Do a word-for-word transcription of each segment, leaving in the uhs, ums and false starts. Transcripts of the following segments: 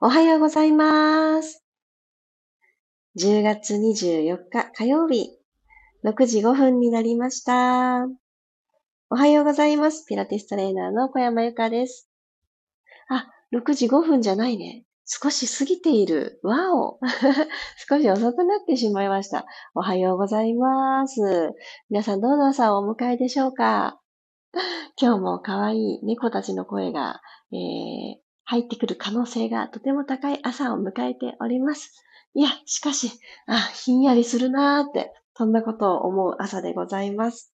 おはようございます。じゅうがつにじゅうよっか火曜日、ろくじごふんになりました。おはようございます。ピラティストレーナーの小山由佳です。あ、ろくじごふんじゃないね。少し過ぎている。わお少し遅くなってしまいました。おはようございます。皆さんどんな朝をお迎えでしょうか？今日も可愛い猫たちの声が、えー入ってくる可能性がとても高い朝を迎えております。いや、しかし、あ、ひんやりするなーって、そんなことを思う朝でございます。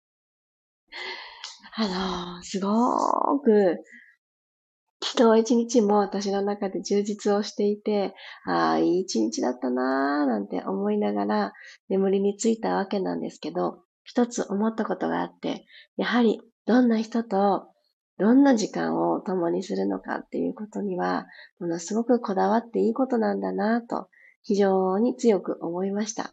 あのー、すごーく、昨日一日も私の中で充実をしていて、ああ、いい一日だったなーなんて思いながら眠りについたわけなんですけど、一つ思ったことがあって、やはりどんな人と、どんな時間を共にするのかっていうことには、ものすごくこだわっていいことなんだなぁと、非常に強く思いました。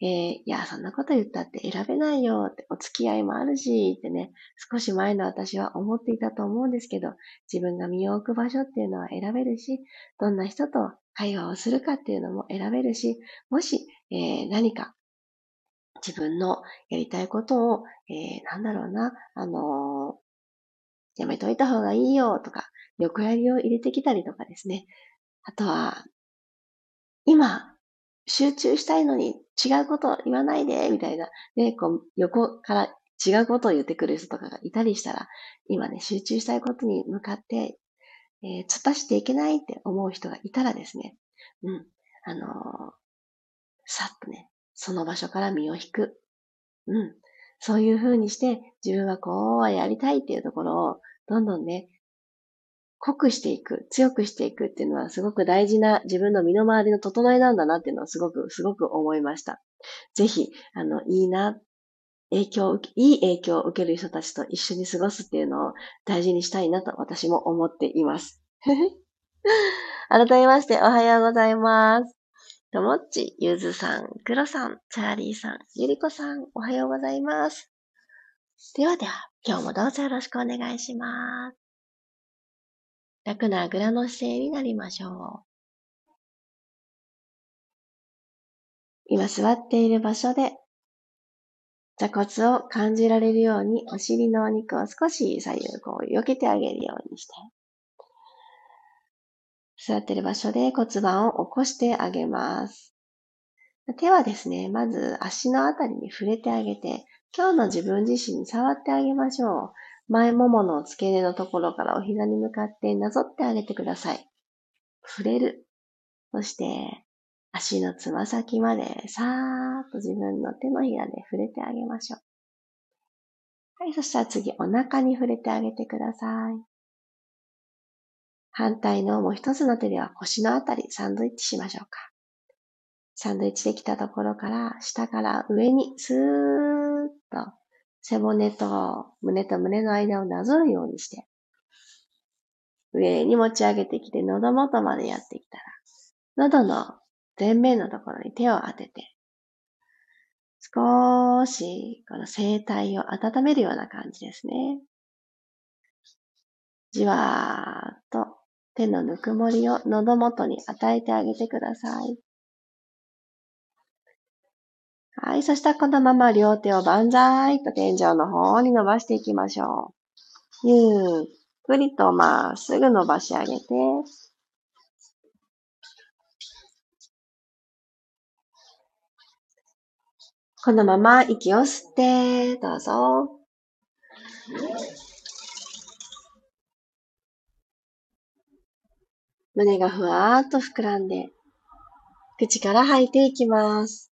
えー、いや、そんなこと言ったって選べないよって、お付き合いもあるしってね、少し前の私は思っていたと思うんですけど、自分が身を置く場所っていうのは選べるし、どんな人と会話をするかっていうのも選べるし、もし、えー、何か、自分のやりたいことを、えー、なんだろうな、あのー、やめといた方がいいよとか、横やりを入れてきたりとかですね。あとは、今、集中したいのに違うこと言わないで、みたいな。で、こう、横から違うことを言ってくる人とかがいたりしたら、今ね、集中したいことに向かって、えー、突っ走っていけないって思う人がいたらですね。うん。あのー、さっとね、その場所から身を引く。うん。そういう風にして、自分はこうはやりたいっていうところを、どんどんね、濃くしていく、強くしていくっていうのはすごく大事な自分の身の回りの整えなんだなっていうのをすごく、すごく思いました。ぜひ、あの、いいな、影響を受け、いい影響を受ける人たちと一緒に過ごすっていうのを大事にしたいなと私も思っています。改めまして、おはようございます。ともっち、ゆずさん、くろさん、チャーリーさん、ゆりこさん、おはようございます。ではでは、今日もどうぞよろしくお願いします。楽なあぐらの姿勢になりましょう。今座っている場所で、座骨を感じられるように、お尻のお肉を少し左右こう避けてあげるようにして、座っている場所で骨盤を起こしてあげます。手はですね、まず足のあたりに触れてあげて、今日の自分自身に触ってあげましょう。前ももの付け根のところからお膝に向かってなぞってあげてください。触れる。そして、足のつま先までさーっと自分の手のひらで触れてあげましょう。はい、そしたら次、お腹に触れてあげてください。反対のもう一つの手では腰のあたりサンドイッチしましょうか。サンドイッチできたところから下から上にスーッと背骨と胸と胸の間をなぞるようにして上に持ち上げてきて喉元までやってきたら喉の前面のところに手を当てて少しこの声帯を温めるような感じですね。じわーっと手のぬくもりを喉元に与えてあげてください。はい、そしたらこのまま両手を万歳と天井の方に伸ばしていきましょう。ゆっくりとまっすぐ伸ばし上げて、このまま息を吸って、どうぞ。胸がふわーっと膨らんで、口から吐いていきます。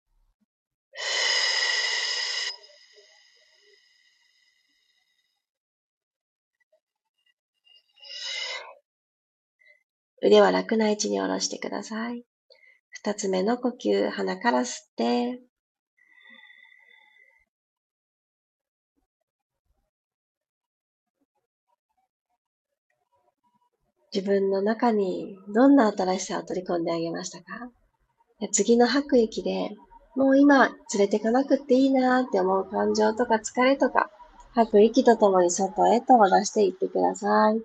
腕は楽な位置に下ろしてください。二つ目の呼吸、鼻から吸って、自分の中にどんな新しさを取り込んであげましたか？次の吐く息で、もう今連れてかなくっていいなーって思う感情とか疲れとか、吐く息とともに外へと出していってください。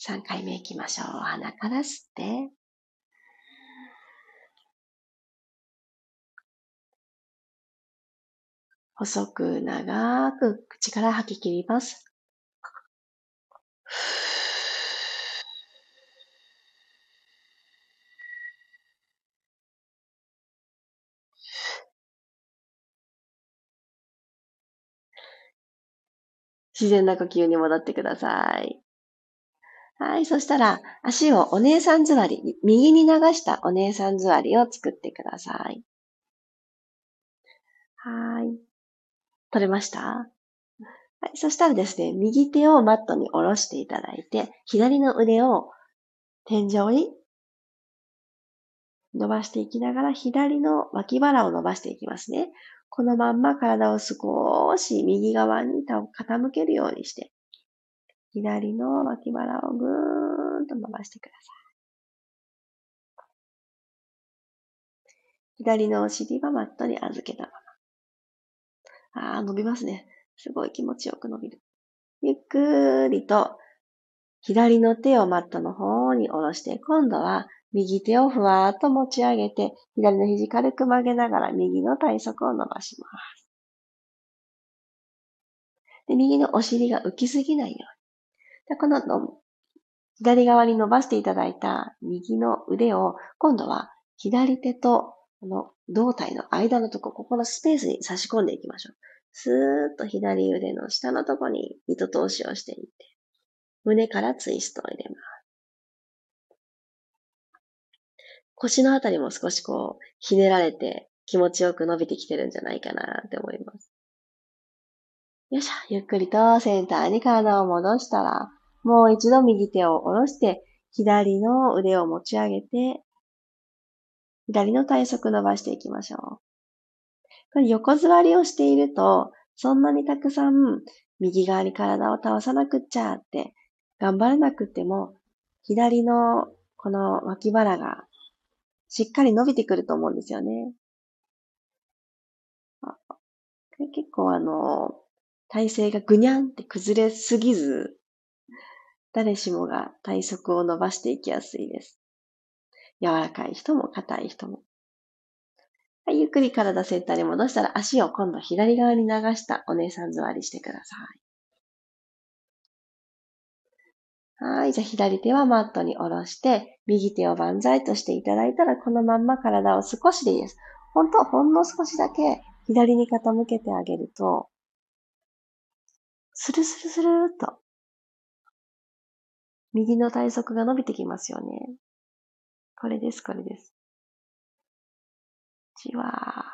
さんかいめいきましょう。鼻から吸って。細く長く口から吐き切ります。自然な呼吸に戻ってください。はい。そしたら、足をお姉さん座り、右に流したお姉さん座りを作ってください。はい。取れました?はい。そしたらですね、右手をマットに下ろしていただいて、左の腕を天井に伸ばしていきながら、左の脇腹を伸ばしていきますね。このまんま体を少し右側に傾けるようにして、左の脇腹をぐーんと伸ばしてください。左のお尻はマットに預けたまま。ああ、伸びますね。すごい気持ちよく伸びる。ゆっくりと左の手をマットの方に下ろして、今度は右手をふわーっと持ち上げて、左の肘軽く曲げながら右の体側を伸ばします。で、右のお尻が浮きすぎないように。で、このの左側に伸ばしていただいた右の腕を、今度は左手とこの胴体の間のところ、ここのスペースに差し込んでいきましょう。スーッと左腕の下のところに糸通しをしていって、胸からツイストを入れます。腰のあたりも少しこう、ひねられて気持ちよく伸びてきてるんじゃないかなって思います。よいしょ。ゆっくりとセンターに体を戻したら、もう一度右手を下ろして、左の腕を持ち上げて、左の体側伸ばしていきましょう。横座りをしていると、そんなにたくさん右側に体を倒さなくっちゃって、頑張らなくっても、左のこの脇腹が、しっかり伸びてくると思うんですよね。結構あの、体勢がぐにゃんって崩れすぎず、誰しもが体側を伸ばしていきやすいです。柔らかい人も硬い人も。はい、ゆっくり体センターに戻したら足を今度左側に流したお姉さん座りしてください。はい。じゃあ、左手はマットに下ろして、右手を万歳としていただいたら、このまんま体を少しでいいです。ほんと、ほんの少しだけ左に傾けてあげると、スルスルスルーっと、右の体側が伸びてきますよね。これです、これです。じわー。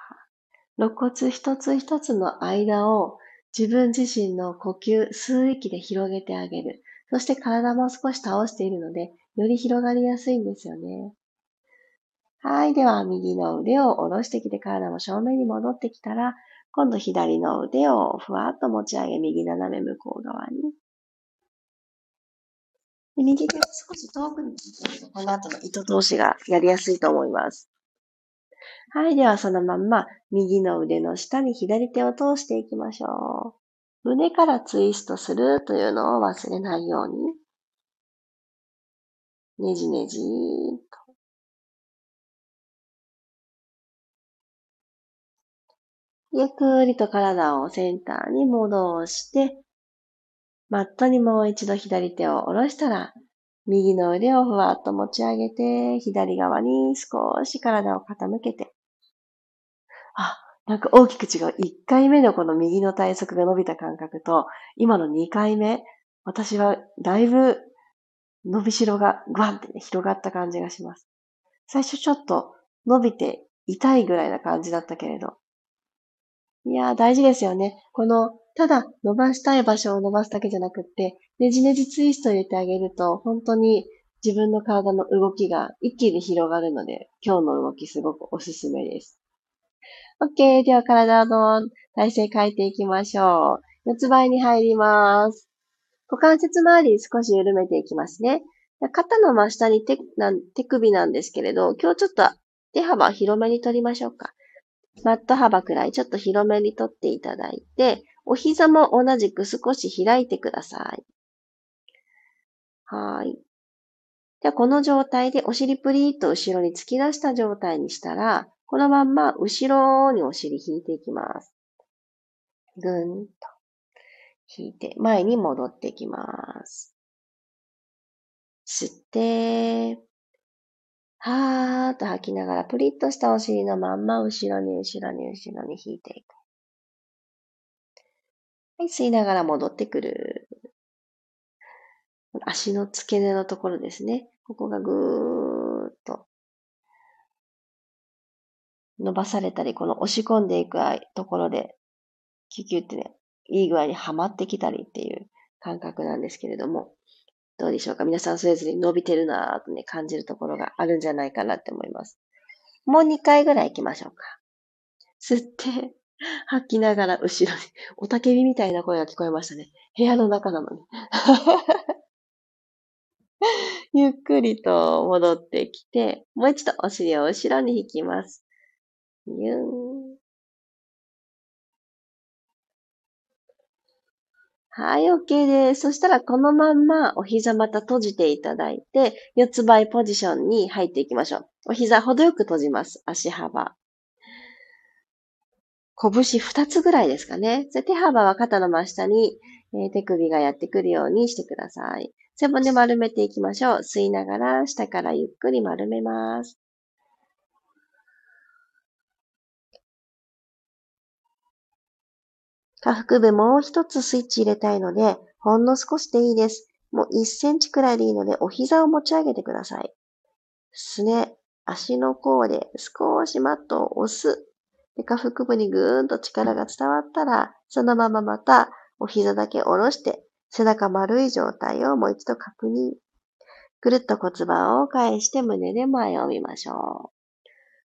肋骨一つ一つの間を、自分自身の呼吸、吸う息で広げてあげる。そして体も少し倒しているので、より広がりやすいんですよね。はい。では、右の腕を下ろしてきて、体も正面に戻ってきたら、今度左の腕をふわっと持ち上げ、右斜め向こう側に。で、右手を少し遠くに引いていると、この後の糸通しがやりやすいと思います。はい。では、そのまんま、右の腕の下に左手を通していきましょう。胸からツイストするというのを忘れないように。ねじねじーっと。ゆっくりと体をセンターに戻して、マットにもう一度左手を下ろしたら、右の腕をふわっと持ち上げて、左側に少し体を傾けて。あ、なんか大きく違う。いっかいめのこの右の体側が伸びた感覚と、今のにかいめ、私はだいぶ伸びしろがグワンって、ね、広がった感じがします。最初ちょっと伸びて痛いぐらいな感じだったけれど。いやー大事ですよね。この、ただ伸ばしたい場所を伸ばすだけじゃなくって、ねじねじツイスト入れてあげると、本当に自分の体の動きが一気に広がるので、今日の動きすごくおすすめです。OK。では、体の体勢変えていきましょう。四つ倍に入ります。股関節周り少し緩めていきますね。肩の真下に 手, なん手首なんですけれど、今日ちょっと手幅広めに取りましょうか。マット幅くらいちょっと広めに取っていただいて、お膝も同じく少し開いてください。はい。じゃあこの状態でお尻プリッと後ろに突き出した状態にしたら、このまんま後ろにお尻引いていきます。ぐんと引いて前に戻ってきます。吸って、はーっと吐きながらプリッとしたお尻のまんま後ろに後ろに後ろに引いていく。はい、吸いながら戻ってくる。足の付け根のところですね。ここがぐーっと伸ばされたり、この押し込んでいくところで、キュキュってね、いい具合にはまってきたりっていう感覚なんですけれども、どうでしょうか。皆さんそれぞれ伸びてるなぁとね、感じるところがあるんじゃないかなって思います。もうにかいぐらい行きましょうか。吸って、吐きながら後ろに、おたけびみたいな声が聞こえましたね。部屋の中なのに。ゆっくりと戻ってきて、もう一度お尻を後ろに引きます。ゆーん。はい、OK です。そしたらこのまんまお膝また閉じていただいて、四つ倍ポジションに入っていきましょう。お膝ほどよく閉じます。足幅。拳二つぐらいですかね。手幅は肩の真下に、えー、手首がやってくるようにしてください。背骨丸めていきましょう。吸いながら下からゆっくり丸めます。下腹部もう一つスイッチ入れたいので、ほんの少しでいいです。もういっセンチくらいでいいので、お膝を持ち上げてください。すね、足の甲で少しマットを押す。で、下腹部にぐーんと力が伝わったら、そのまままたお膝だけ下ろして、背中丸い状態をもう一度確認。ぐるっと骨盤を返して胸で前を見ましょ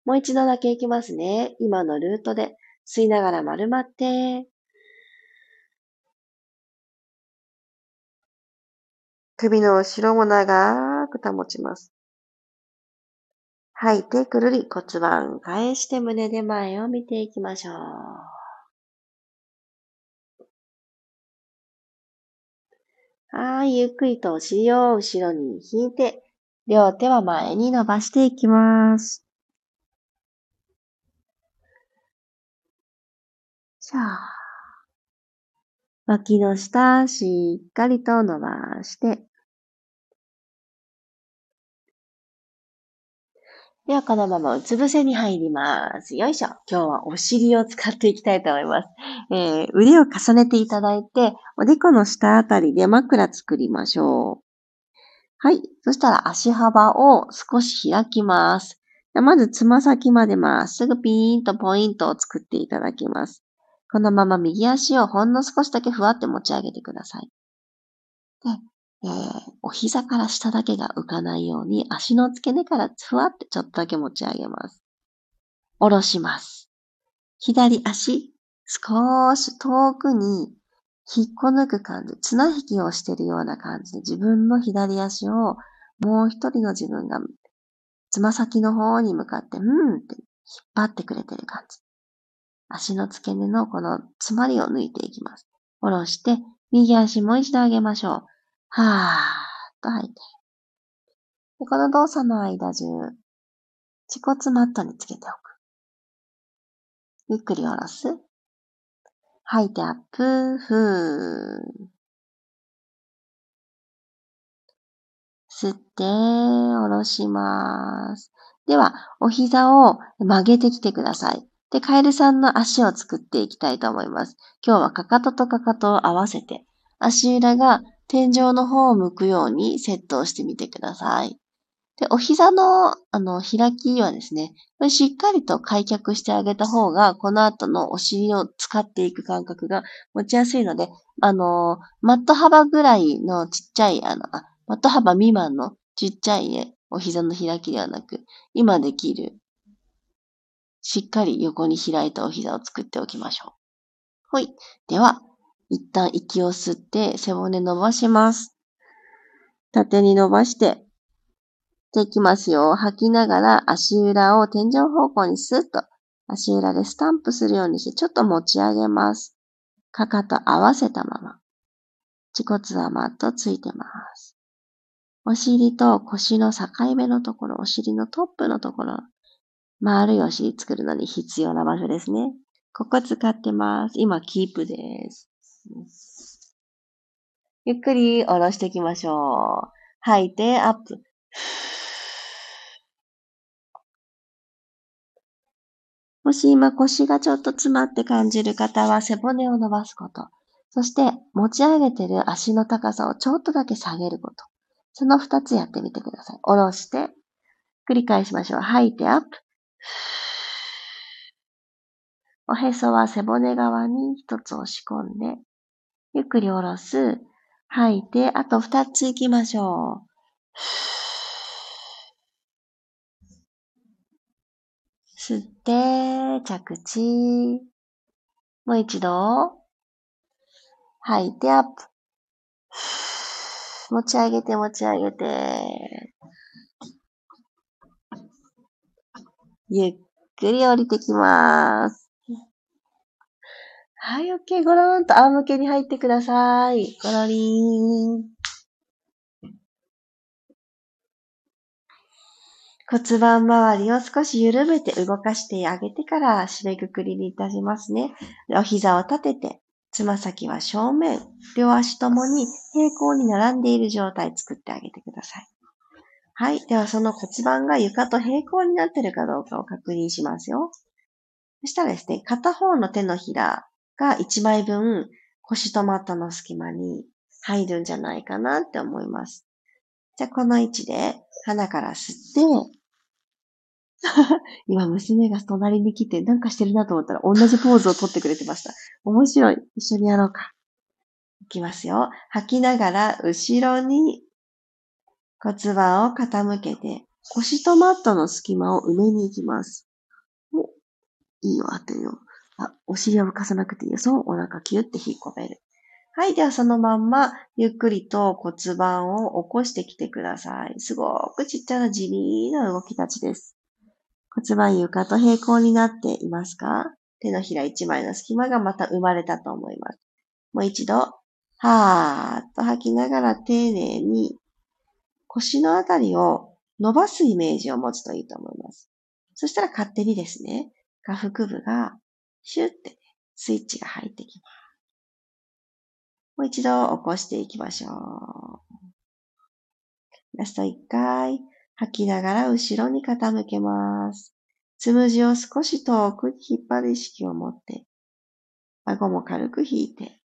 う。もう一度だけいきますね。今のルートで吸いながら丸まって、首の後ろも長く保ちます。吐いてくるり骨盤返して胸で前を見ていきましょう。はい、ゆっくりとお尻を後ろに引いて、両手は前に伸ばしていきます。さあ、脇の下しっかりと伸ばして、では、このままうつ伏せに入ります。よいしょ。今日はお尻を使っていきたいと思います。えー、腕を重ねていただいて、おでこの下あたりで枕作りましょう。はい。そしたら足幅を少し開きます。まずつま先までまっすぐピーンとポイントを作っていただきます。このまま右足をほんの少しだけふわって持ち上げてください。でえー、お膝から下だけが浮かないように足の付け根からふわってちょっとだけ持ち上げます。下ろします。左足、少し遠くに引っこ抜く感じ、綱引きをしているような感じで自分の左足をもう一人の自分がつま先の方に向かって、うんって引っ張ってくれてる感じ。足の付け根のこの詰まりを抜いていきます。下ろして、右足もう一度上げましょう。はーっと吐いて。で、この動作の間中、恥骨マットにつけておく。ゆっくり下ろす。吐いてアップ、ふー。吸って、下ろします。では、お膝を曲げてきてください。で、カエルさんの足を作っていきたいと思います。今日はかかととかかとを合わせて、足裏が天井の方を向くようにセットをしてみてください。で、お膝の、あの、開きはですね、これしっかりと開脚してあげた方が、この後のお尻を使っていく感覚が持ちやすいので、あの、マット幅ぐらいのちっちゃい、あの、あマット幅未満のちっちゃいね、お膝の開きではなく、今できる、しっかり横に開いたお膝を作っておきましょう。ほい。では、一旦息を吸って背骨伸ばします。縦に伸ばして、できますよ。吐きながら足裏を天井方向にスッと足裏でスタンプするようにしてちょっと持ち上げます。かかと合わせたまま。恥骨はマットついてます。お尻と腰の境目のところ、お尻のトップのところ、丸いお尻作るのに必要な場所ですね。ここ使ってます。今、キープです。ゆっくり下ろしていきましょう。吐いて、アップ。もし今腰がちょっと詰まって感じる方は背骨を伸ばすこと。そして持ち上げてる足の高さをちょっとだけ下げること。その二つやってみてください。下ろして、繰り返しましょう。吐いてアップ。おへそは背骨側に一つ押し込んで、ゆっくり下ろす。吐いて、あと二ついきましょう。吸って、着地。もう一度。吐いて、アップ。持ち上げて、持ち上げて。ゆっくり降りてきます。はい、OK。ごろーんと仰向けに入ってください。ごろりーん。骨盤周りを少し緩めて動かしてあげてから締めくくりにいたしますね。お膝を立てて、つま先は正面、両足ともに平行に並んでいる状態作ってあげてください。はい。ではその骨盤が床と平行になっているかどうかを確認しますよ。そしたらですね、片方の手のひら、が一枚分腰と股の隙間に入るんじゃないかなって思います。じゃあこの位置で鼻から吸って、今娘が隣に来てなんかしてるなと思ったら同じポーズをとってくれてました。面白い。一緒にやろうか。いきますよ。吐きながら後ろに骨盤を傾けて腰とマットの隙間を埋めに行きます。お、いいよ、当てよう。あ、お尻を浮かさなくていいよ。そう、お腹キュッて引っ込める。はい、ではそのまんま、ゆっくりと骨盤を起こしてきてください。すごくちっちゃな地味な動き立ちです。骨盤床と平行になっていますか？手のひら一枚の隙間がまた生まれたと思います。もう一度、はーっと吐きながら丁寧に腰のあたりを伸ばすイメージを持つといいと思います。そしたら勝手にですね、下腹部がシュッて、ね、スイッチが入ってきます。もう一度起こしていきましょう。ラスト一回、吐きながら後ろに傾けます。つむじを少し遠くに引っ張る意識を持って、顎も軽く引いて、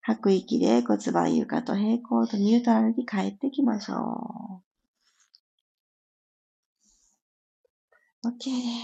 吐く息で骨盤床と平行とニュートラルに帰ってきましょう。OK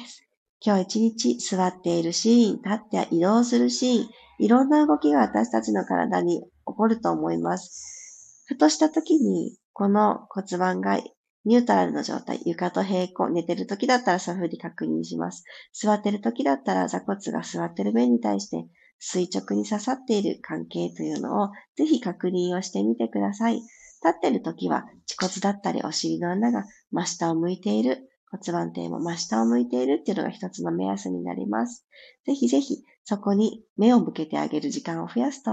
です。今日一日座っているシーン、立って移動するシーン、いろんな動きが私たちの体に起こると思います。ふとした時に、この骨盤がニュートラルの状態、床と平行、寝てる時だったらそういうふうに確認します。座ってる時だったら座骨が座ってる面に対して垂直に刺さっている関係というのをぜひ確認をしてみてください。立ってる時は、恥骨だったりお尻の穴が真下を向いている。骨盤底も真下を向いているっていうのが一つの目安になります。ぜひぜひそこに目を向けてあげる時間を増やすと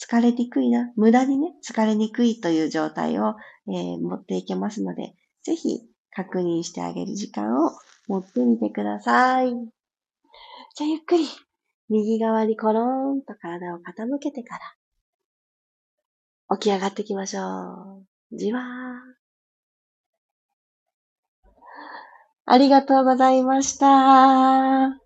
疲れにくいな、無駄にね、疲れにくいという状態を、えー、持っていけますので、ぜひ確認してあげる時間を持ってみてください。じゃあゆっくり右側にコローンと体を傾けてから起き上がっていきましょう。じわー。ありがとうございました。あ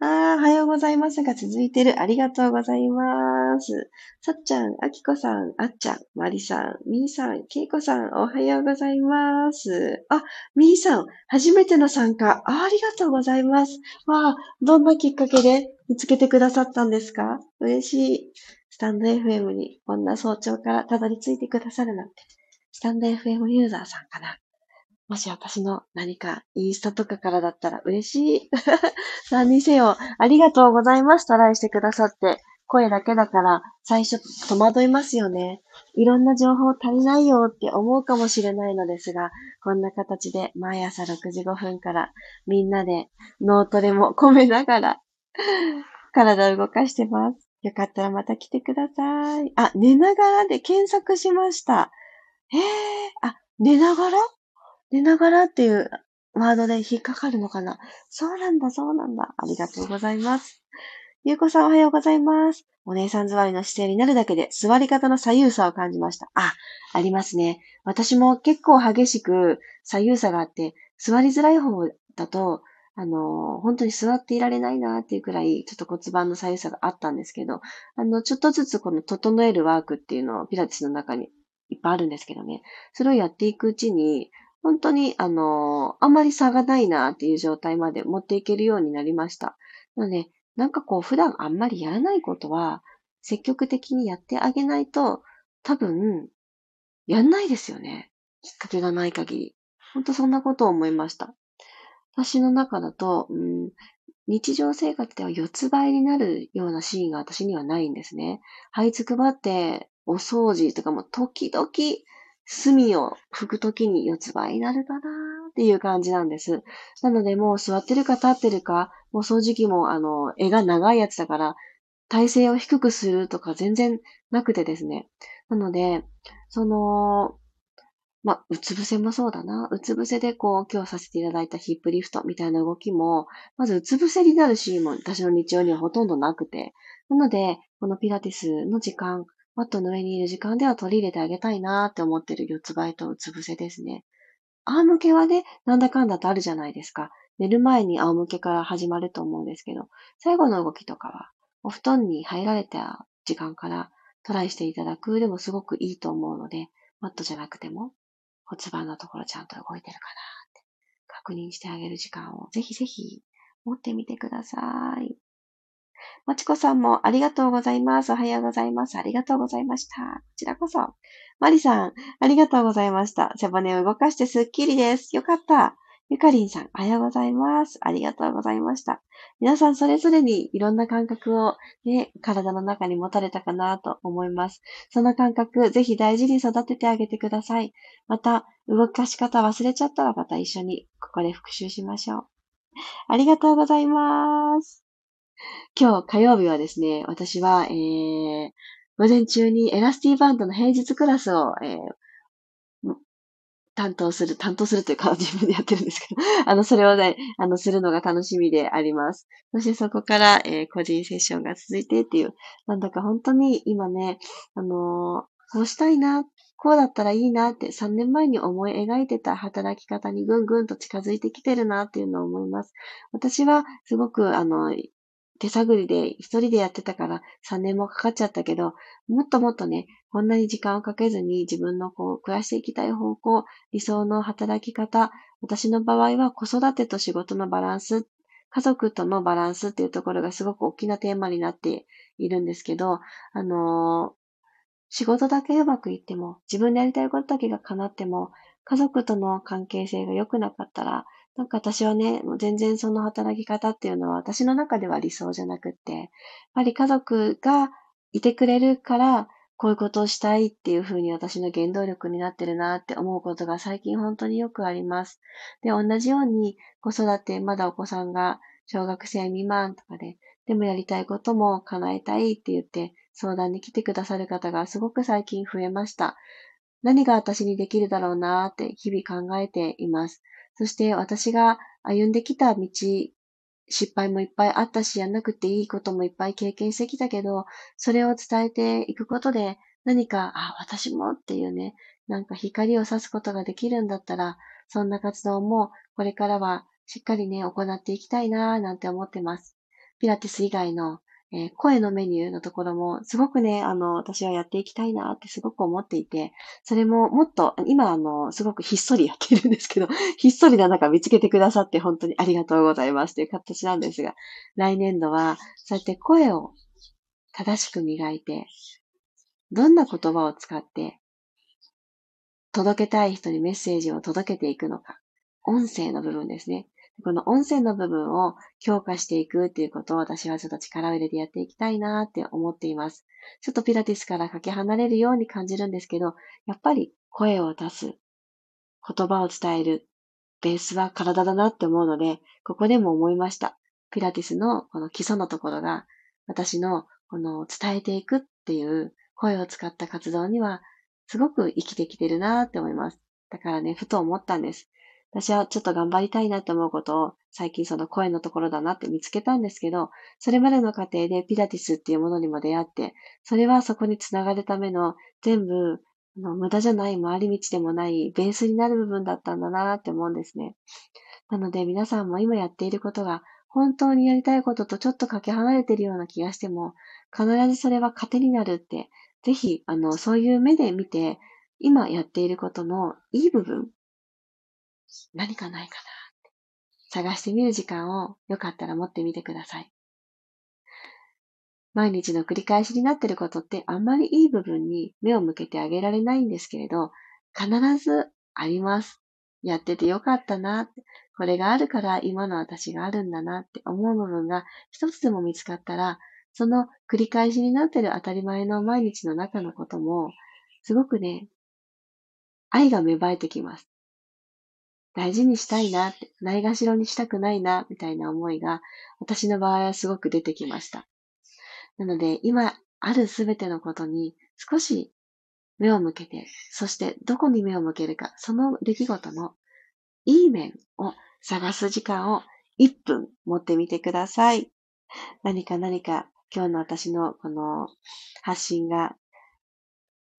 あ、おはようございますが続いてる。ありがとうございます。さっちゃん、あきこさん、あっちゃん、まりさん、みーさん、けいこさん、おはようございます。あ、みーさん、初めての参加。あ、ありがとうございます。わあ、どんなきっかけで見つけてくださったんですか？嬉しい。スタンド エフエム にこんな早朝からたどり着いてくださるなんて。スタンド エフエム ユーザーさんかな。もし私の何かインスタとかからだったら嬉しい。何にせよ、ありがとうございます。トライしてくださって。声だけだから最初戸惑いますよね。いろんな情報足りないよって思うかもしれないのですが、こんな形で毎朝ろくじごふんからみんなで脳トレも込めながら体を動かしてます。よかったらまた来てください。あ、寝ながらで検索しました。へえ、あ、寝ながら?寝ながらっていうワードで引っかかるのかな?そうなんだ、そうなんだ。ありがとうございます。ゆうこさんおはようございます。お姉さん座りの姿勢になるだけで座り方の左右差を感じました。あ、ありますね。私も結構激しく左右差があって、座りづらい方だと、あの、本当に座っていられないなっていうくらい、ちょっと骨盤の左右差があったんですけど、あの、ちょっとずつこの整えるワークっていうのをピラティスの中にいっぱいあるんですけどね。それをやっていくうちに、本当にあの、あんまり差がないなっていう状態まで持っていけるようになりました。なので、なんかこう普段あんまりやらないことは、積極的にやってあげないと、多分、やんないですよね。きっかけがない限り。本当そんなことを思いました。私の中だと、うん、日常生活では四つ倍になるようなシーンが私にはないんですね。這いつくばってお掃除とかも時々隅を拭くときに四つ倍になるかなっていう感じなんです。なのでもう座ってるか立ってるか、もう掃除機もあの、柄が長いやつだから体勢を低くするとか全然なくてですね。なので、その、まあ、うつ伏せもそうだな。うつ伏せでこう、今日させていただいたヒップリフトみたいな動きも、まずうつ伏せになるシーンも私の日常にはほとんどなくて。なので、このピラティスの時間、マットの上にいる時間では取り入れてあげたいなーって思ってる四つばいとうつ伏せですね。仰向けはね、なんだかんだとあるじゃないですか。寝る前に仰向けから始まると思うんですけど、最後の動きとかは、お布団に入られた時間からトライしていただくでもすごくいいと思うので、マットじゃなくても、骨盤のところちゃんと動いてるかなって確認してあげる時間をぜひぜひ持ってみてください。まちこさんもありがとうございます。おはようございます。ありがとうございました。こちらこそ。まりさん、ありがとうございました。背骨を動かしてスッキリです。よかった。ゆかりんさん、おはようございます。ありがとうございました。皆さんそれぞれにいろんな感覚をね、体の中に持たれたかなと思います。その感覚、ぜひ大事に育ててあげてください。また、動かし方忘れちゃったらまた一緒にここで復習しましょう。ありがとうございます。今日火曜日はですね、私は、えー、午前中にエラスティバンドの平日クラスを、えー担当する、担当するというか自分でやってるんですけど、あの、それをね、あの、するのが楽しみであります。そしてそこから、えー、個人セッションが続いてっていう、なんだか本当に今ね、あのー、こうしたいな、こうだったらいいなってさんねんまえに思い描いてた働き方にぐんぐんと近づいてきてるなっていうのを思います。私はすごく、あの、手探りで一人でやってたからさんねんもかかっちゃったけど、もっともっとね、こんなに時間をかけずに自分のこう、暮らしていきたい方向、理想の働き方、私の場合は子育てと仕事のバランス、家族とのバランスっていうところがすごく大きなテーマになっているんですけど、あのー、仕事だけうまくいっても、自分でやりたいことだけが叶っても、家族との関係性が良くなかったら、なんか私はね、もう全然その働き方っていうのは私の中では理想じゃなくって、やっぱり家族がいてくれるから、こういうことをしたいっていうふうに私の原動力になってるなって思うことが最近本当によくあります。で、同じように子育て、まだお子さんが小学生未満とかで、でもやりたいことも叶えたいって言って相談に来てくださる方がすごく最近増えました。何が私にできるだろうなって日々考えています。そして私が歩んできた道、失敗もいっぱいあったし、やんなくていいこともいっぱい経験してきたけど、それを伝えていくことで何か、あ、私もっていうね、なんか光を差すことができるんだったら、そんな活動もこれからはしっかりね、行っていきたいなーなんて思ってます。ピラティス以外の、えー、声のメニューのところもすごくね、あの、私はやっていきたいなってすごく思っていて、それももっと、今あの、すごくひっそりやってるんですけど、ひっそりな中見つけてくださって本当にありがとうございますという形なんですが、来年度は、そうやって声を正しく磨いて、どんな言葉を使って、届けたい人にメッセージを届けていくのか、音声の部分ですね。この音声の部分を強化していくっていうことを私はちょっと力を入れてやっていきたいなーって思っています。ちょっとピラティスからかけ離れるように感じるんですけど、やっぱり声を出す、言葉を伝える、ベースは体だなって思うので、ここでも思いました。ピラティスのこの基礎のところが私のこの伝えていくっていう声を使った活動にはすごく生きてきてるなって思います。だからね、ふと思ったんです。私はちょっと頑張りたいなって思うことを最近その声のところだなって見つけたんですけど、それまでの過程でピラティスっていうものにも出会って、それはそこにつながるための全部あの無駄じゃない回り道でもないベースになる部分だったんだなって思うんですね。なので皆さんも今やっていることが本当にやりたいこととちょっとかけ離れているような気がしても、必ずそれは糧になるって、ぜひ、あの、そういう目で見て、今やっていることのいい部分、何かないかなって探してみる時間をよかったら持ってみてください。毎日の繰り返しになっていることってあんまりいい部分に目を向けてあげられないんですけれど、必ずあります。やっててよかったなって、これがあるから今の私があるんだなって思う部分が一つでも見つかったら、その繰り返しになっている当たり前の毎日の中のことも、すごくね、愛が芽生えてきます。大事にしたいなって、ないがしろにしたくないな、みたいな思いが、私の場合はすごく出てきました。なので、今あるすべてのことに少し目を向けて、そしてどこに目を向けるか、その出来事のいい面を探す時間をいっぷん持ってみてください。何か何か今日の私のこの発信が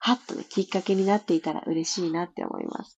ハッとね、きっかけになっていたら嬉しいなって思います。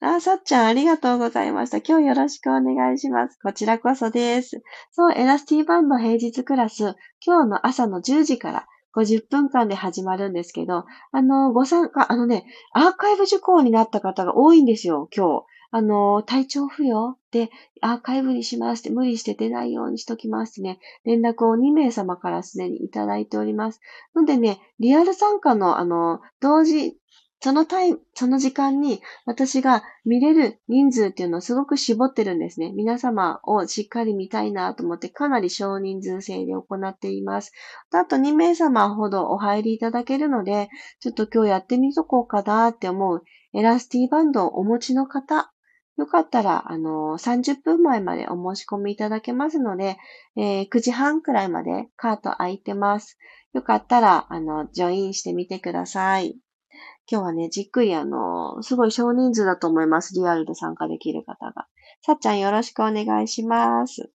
あ、さっちゃんありがとうございました。今日よろしくお願いします。こちらこそです。そう、エラスティバンの平日クラス、今日の朝のじゅうじからごじゅっぷんかんで始まるんですけど、あの、ご参加、あのね、アーカイブ受講になった方が多いんですよ、今日。あの、体調不良でアーカイブにしまして、無理して出ないようにしときますね。連絡をにめいさまからすでにいただいております。のでね、リアル参加の、あの、同時、そのタイム、その時間に私が見れる人数っていうのをすごく絞ってるんですね。皆様をしっかり見たいなと思ってかなり少人数制で行っています。あとにめいさまほどお入りいただけるので、ちょっと今日やってみとこうかなって思うエラスティバンドをお持ちの方、よかったら、あの、さんじゅっぷんまえまでお申し込みいただけますので、えー、くじはんくらいまでカート空いてます。よかったら、あの、ジョインしてみてください。今日はね、じっくりあの、すごい少人数だと思います。リアルで参加できる方が。さっちゃんよろしくお願いします。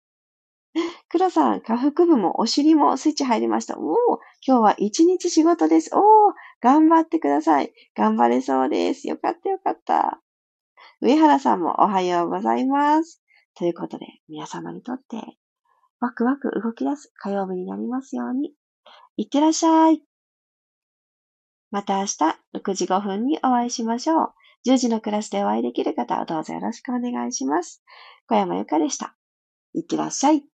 黒さん、下腹部もお尻もスイッチ入りました。おー、今日は一日仕事です。おー、頑張ってください。頑張れそうです。よかったよかった。上原さんもおはようございます。ということで、皆様にとって、ワクワク動き出す火曜日になりますように。いってらっしゃい。また明日ろくじごふんにお会いしましょう。じゅうじのクラスでお会いできる方はどうぞよろしくお願いします。小山由佳でした。いってらっしゃい。